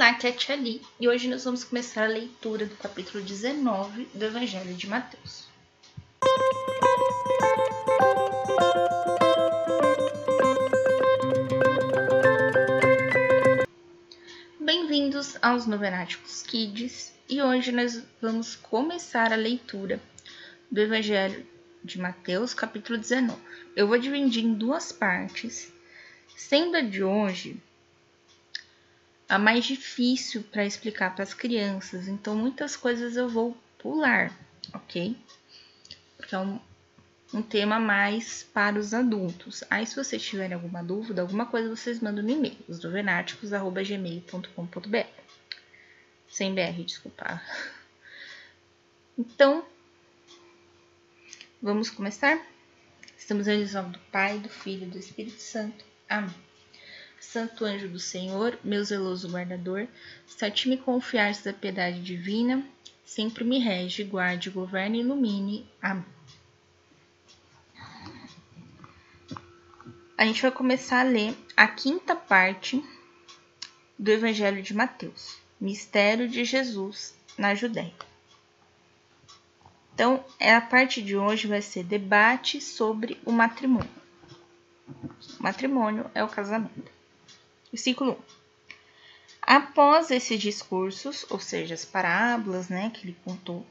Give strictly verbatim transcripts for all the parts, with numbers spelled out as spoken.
Olá, aqui é a Tia Lee, e hoje nós vamos começar a leitura do capítulo dezenove do Evangelho de Mateus. Bem-vindos aos Novenáticos Kids, e hoje nós vamos começar a leitura do Evangelho de Mateus, capítulo dezenove. Eu vou dividir em duas partes, sendo a de hoje a mais difícil para explicar para as crianças, então muitas coisas eu vou pular, ok? Porque é um, um tema mais para os adultos. Aí, se vocês tiverem alguma dúvida, alguma coisa, vocês mandam no e-mail, os novenáticos arroba gmail ponto com ponto br. Sem B R, desculpa. Então, vamos começar? Estamos em nome do Pai, do Filho e do Espírito Santo. Amém. Santo anjo do Senhor, meu zeloso guardador, se a ti me confiastes a piedade divina, sempre me rege, guarde, governe e ilumine. Amém. A gente vai começar a ler a quinta parte do Evangelho de Mateus, Mistério de Jesus na Judéia. Então, a parte de hoje vai ser debate sobre o matrimônio. O matrimônio é o casamento. Versículo um. Após esses discursos, ou seja, as parábolas, né, que ele contou,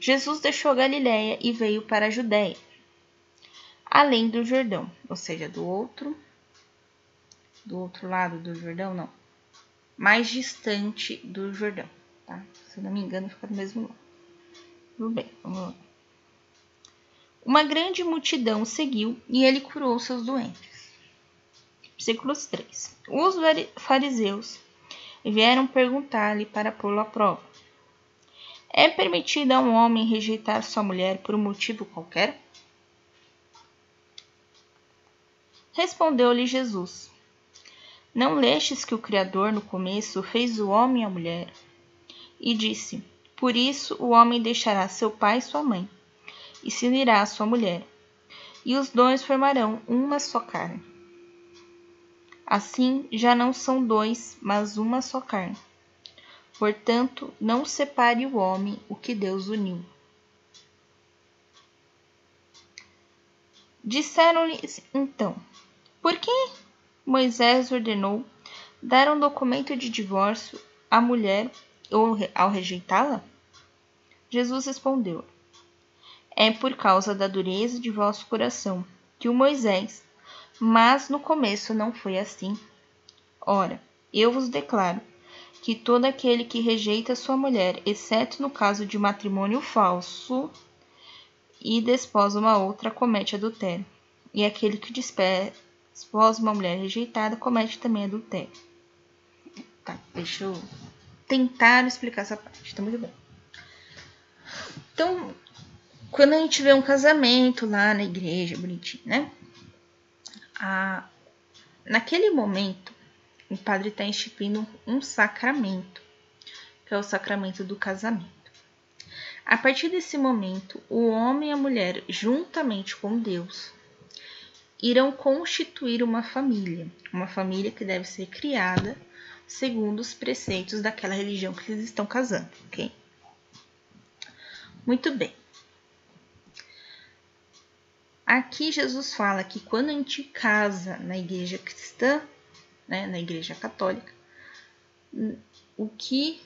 Jesus deixou Galiléia e veio para a Judéia, além do Jordão, ou seja, do outro, do outro lado do Jordão, não, mais distante do Jordão, tá? Se não me engano, fica do mesmo lado. Tudo bem, vamos lá. Uma grande multidão seguiu e ele curou seus doentes. Versículos três. Os fariseus vieram perguntar-lhe para pô-lo à prova. É permitido a um homem rejeitar sua mulher por um motivo qualquer? Respondeu-lhe Jesus. Não lestes que o Criador no começo fez o homem e a mulher? E disse, por isso o homem deixará seu pai e sua mãe, e se unirá à sua mulher, e os dois formarão uma só carne. Assim, já não são dois, mas uma só carne. Portanto, não separe o homem o que Deus uniu. Disseram-lhe então, por que Moisés ordenou dar um documento de divórcio à mulher ou ao rejeitá-la? Jesus respondeu, é por causa da dureza de vosso coração que o Moisés, mas no começo não foi assim. Ora, eu vos declaro que todo aquele que rejeita sua mulher, exceto no caso de matrimônio falso, e desposa uma outra, comete adultério. E aquele que desposa uma mulher rejeitada, comete também adultério. Tá, deixa eu tentar explicar essa parte, tá muito bem. Então, quando a gente vê um casamento lá na igreja, bonitinho, né? Ah, naquele momento, o padre está instituindo um sacramento, que é o sacramento do casamento. A partir desse momento, o homem e a mulher, juntamente com Deus, irão constituir uma família, uma família que deve ser criada segundo os preceitos daquela religião que eles estão casando, ok? Muito bem. Aqui Jesus fala que quando a gente casa na igreja cristã, né, na igreja católica, o que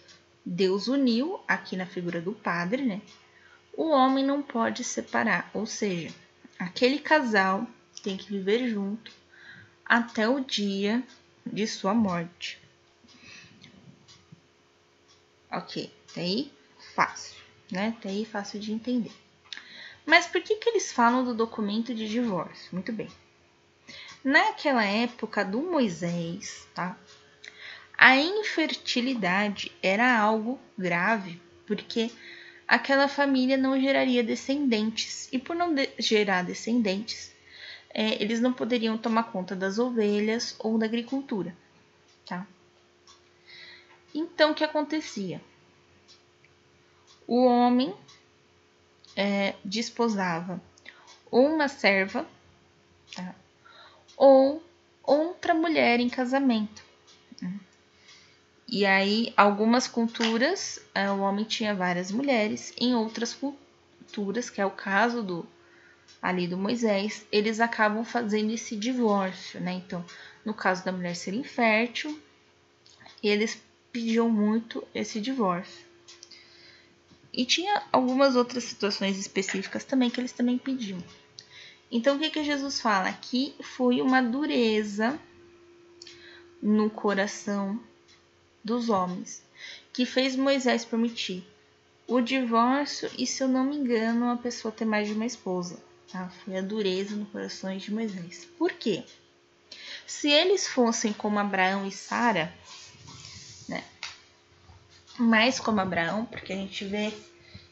Deus uniu, aqui na figura do padre, né, o homem não pode separar, ou seja, aquele casal tem que viver junto até o dia de sua morte. Ok, até aí fácil, né? Até aí fácil de entender. Mas por que, que eles falam do documento de divórcio? Muito bem. Naquela época do Moisés, tá? A infertilidade era algo grave, porque aquela família não geraria descendentes. E por não de- gerar descendentes, é, eles não poderiam tomar conta das ovelhas ou da agricultura, tá? Então, o que acontecia? O homem É, desposava uma serva, tá? Ou outra mulher em casamento, né? E aí, algumas culturas, o homem tinha várias mulheres, em outras culturas, que é o caso do, ali do Moisés, eles acabam fazendo esse divórcio, né? Então, no caso da mulher ser infértil, eles pediam muito esse divórcio. E tinha algumas outras situações específicas também que eles também pediam. Então, o que que Jesus fala? Que foi uma dureza no coração dos homens, que fez Moisés permitir o divórcio e, se eu não me engano, uma pessoa ter mais de uma esposa. Tá? Foi a dureza no coração de Moisés. Por quê? Se eles fossem como Abraão e Sara, né? Mais como Abraão, porque a gente vê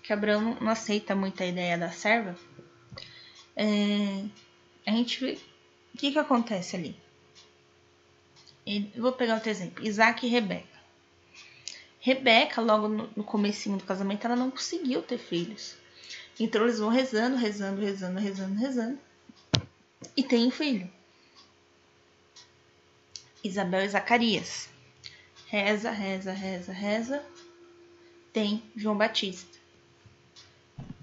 que Abraão não aceita muito a ideia da serva, é, a gente vê o que que acontece ali. Eu vou pegar outro exemplo, Isaac e Rebeca. Rebeca, logo no comecinho do casamento, ela não conseguiu ter filhos. Então, eles vão rezando, rezando, rezando, rezando, rezando. E tem um filho. Isabel e Zacarias. Reza, reza, reza, reza. Tem João Batista.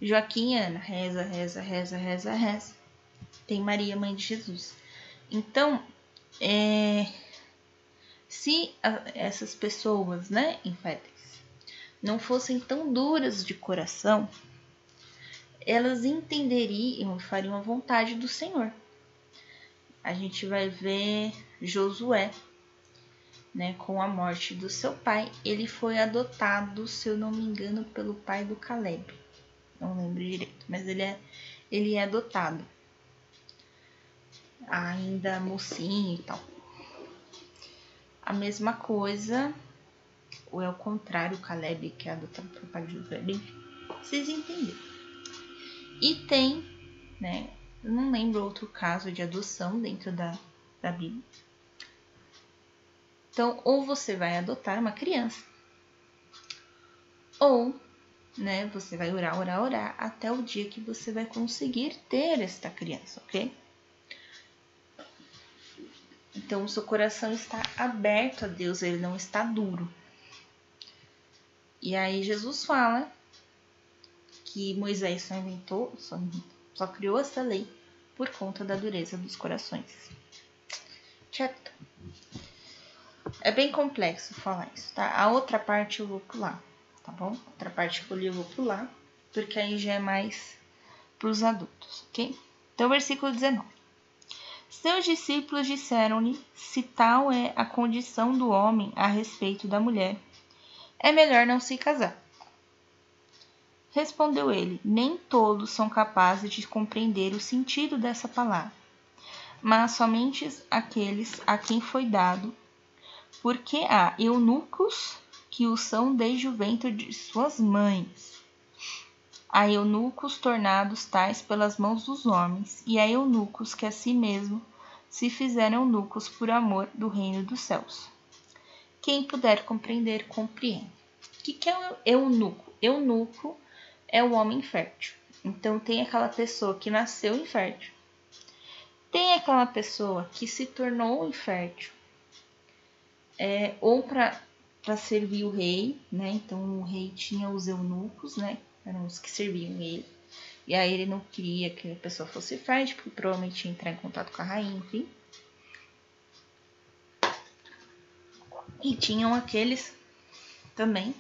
Joaquim e Ana. Reza, reza, reza, reza, reza. Tem Maria, mãe de Jesus. Então, é... se essas pessoas, né, inférteis, não fossem tão duras de coração, elas entenderiam e fariam a vontade do Senhor. A gente vai ver Josué, né, com a morte do seu pai, ele foi adotado, se eu não me engano, pelo pai do Caleb. Não lembro direito, mas ele é, ele é adotado. Ainda mocinho e tal. A mesma coisa, ou é o contrário, o Caleb, que é adotado pelo pai de Josué, vocês entenderam. E tem, né, eu não lembro outro caso de adoção dentro da, da Bíblia. Então, ou você vai adotar uma criança, ou, né, você vai orar, orar, orar, até o dia que você vai conseguir ter esta criança, ok? Então, o seu coração está aberto a Deus, ele não está duro. E aí, Jesus fala que Moisés só inventou, só, só criou essa lei por conta da dureza dos corações. Certo? É bem complexo falar isso, tá? A outra parte eu vou pular, tá bom? A outra parte que eu li eu vou pular, porque aí já é mais para os adultos, ok? Então, versículo dezenove. Seus discípulos disseram-lhe, se tal é a condição do homem a respeito da mulher, é melhor não se casar. Respondeu ele, nem todos são capazes de compreender o sentido dessa palavra, mas somente aqueles a quem foi dado, porque há eunucos que o são desde o ventre de suas mães. Há eunucos tornados tais pelas mãos dos homens, e há eunucos que a si mesmo se fizeram eunucos por amor do reino dos céus. Quem puder compreender, compreenda. O que que é um eunuco? Eunuco é o homem infértil. Então, tem aquela pessoa que nasceu infértil. Tem aquela pessoa que se tornou infértil. É, ou para servir o rei, né? Então, o rei tinha os eunucos, né? Eram os que serviam ele. E aí ele não queria que a pessoa fosse fértil, porque provavelmente ia entrar em contato com a rainha, enfim. E tinham aqueles também,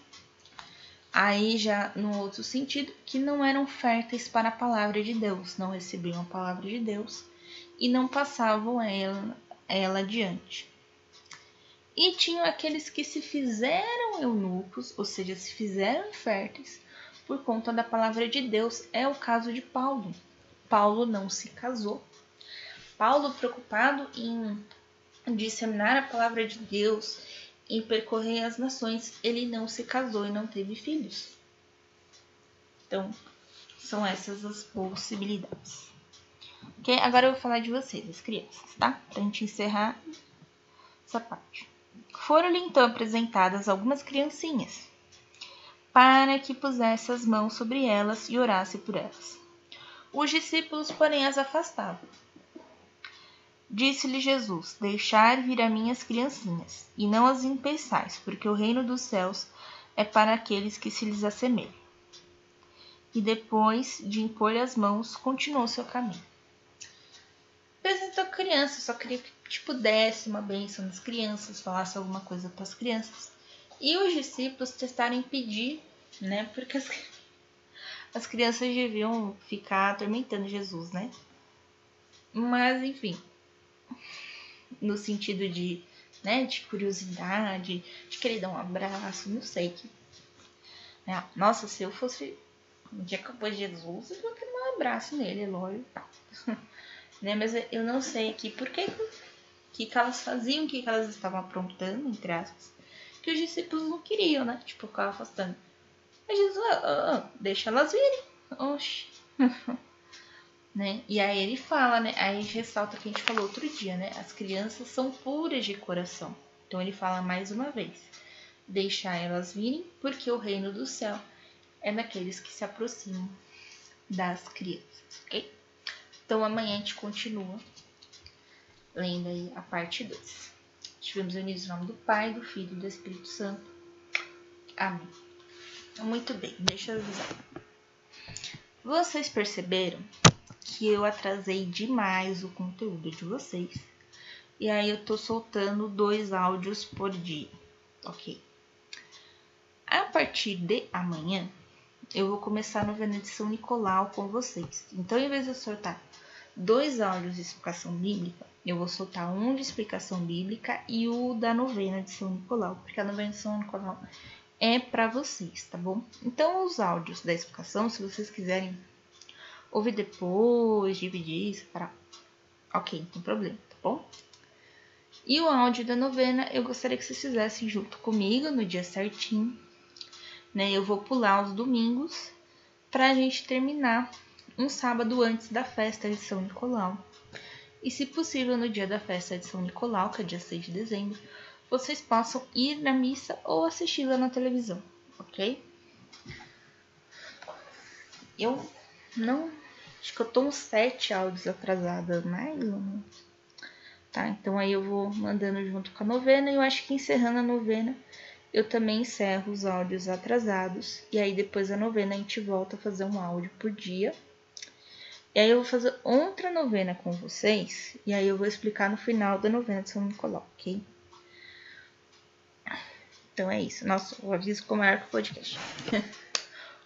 aí já no outro sentido, que não eram férteis para a palavra de Deus, não recebiam a palavra de Deus e não passavam ela, ela adiante. E tinham aqueles que se fizeram eunucos, ou seja, se fizeram inférteis, por conta da palavra de Deus, é o caso de Paulo. Paulo não se casou. Paulo, preocupado em disseminar a palavra de Deus, em percorrer as nações, ele não se casou e não teve filhos. Então, são essas as possibilidades. Ok? Agora eu vou falar de vocês, as crianças, tá? Pra gente encerrar essa parte. Foram-lhe então apresentadas algumas criancinhas, para que pusesse as mãos sobre elas e orasse por elas. Os discípulos, porém, as afastavam. Disse-lhe Jesus, deixai vir a minhas criancinhas, e não as impeçais, porque o reino dos céus é para aqueles que se lhes assemelham. E depois de impor as mãos, continuou seu caminho. Apresentou criança, só queria que tipo desse uma bênção nas crianças, falasse alguma coisa para as crianças. E os discípulos tentaram impedir, né, porque as, as crianças deviam ficar atormentando Jesus, né? Mas, enfim, no sentido de, né, de curiosidade, de querer dar um abraço, não sei. Que, né? Nossa, se eu fosse um dia que eu fosse Jesus, eu vou querer dar um abraço nele, é lógico. Né? Mas eu não sei aqui por que, que que elas faziam, que que elas estavam aprontando, entre aspas, que os discípulos não queriam, né? Tipo, ficavam afastando. Mas Jesus, oh, oh, deixa elas virem. Oxi. Né? E aí ele fala, né? Aí ressalta o que a gente falou outro dia, né? As crianças são puras de coração. Então ele fala mais uma vez. Deixar elas virem, porque o reino do céu é daqueles que se aproximam das crianças, ok? Então amanhã a gente continua lendo aí a parte dois. Estivemos unidos no nome do Pai, do Filho e do Espírito Santo. Amém. Muito bem, deixa eu avisar. Vocês perceberam que eu atrasei demais o conteúdo de vocês. E aí eu tô soltando dois áudios por dia, ok? A partir de amanhã, eu vou começar a novena de São Nicolau com vocês. Então, em vez de eu soltar dois áudios de explicação bíblica, eu vou soltar um de explicação bíblica e o da novena de São Nicolau, porque a novena de São Nicolau é para vocês, tá bom? Então, os áudios da explicação, se vocês quiserem ouvir depois, dividir, separar, ok, não tem problema, tá bom? E o áudio da novena, eu gostaria que vocês fizessem junto comigo no dia certinho. Né, eu vou pular os domingos para a gente terminar um sábado antes da festa de São Nicolau. E se possível, no dia da festa de São Nicolau, que é dia seis de dezembro, vocês possam ir na missa ou assisti-la na televisão, ok? Eu não... Acho que eu tô uns sete áudios atrasada, mais ou menos. Tá, então aí eu vou mandando junto com a novena e eu acho que encerrando a novena... Eu também encerro os áudios atrasados. E aí, depois da novena, a gente volta a fazer um áudio por dia. E aí, eu vou fazer outra novena com vocês. E aí, eu vou explicar no final da novena de São Nicolau, ok? Então, é isso. Nossa, o aviso ficou maior que o podcast.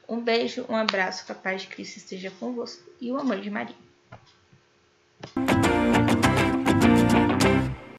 Um beijo, um abraço, que a paz de Cristo esteja convosco. E o amor de Maria.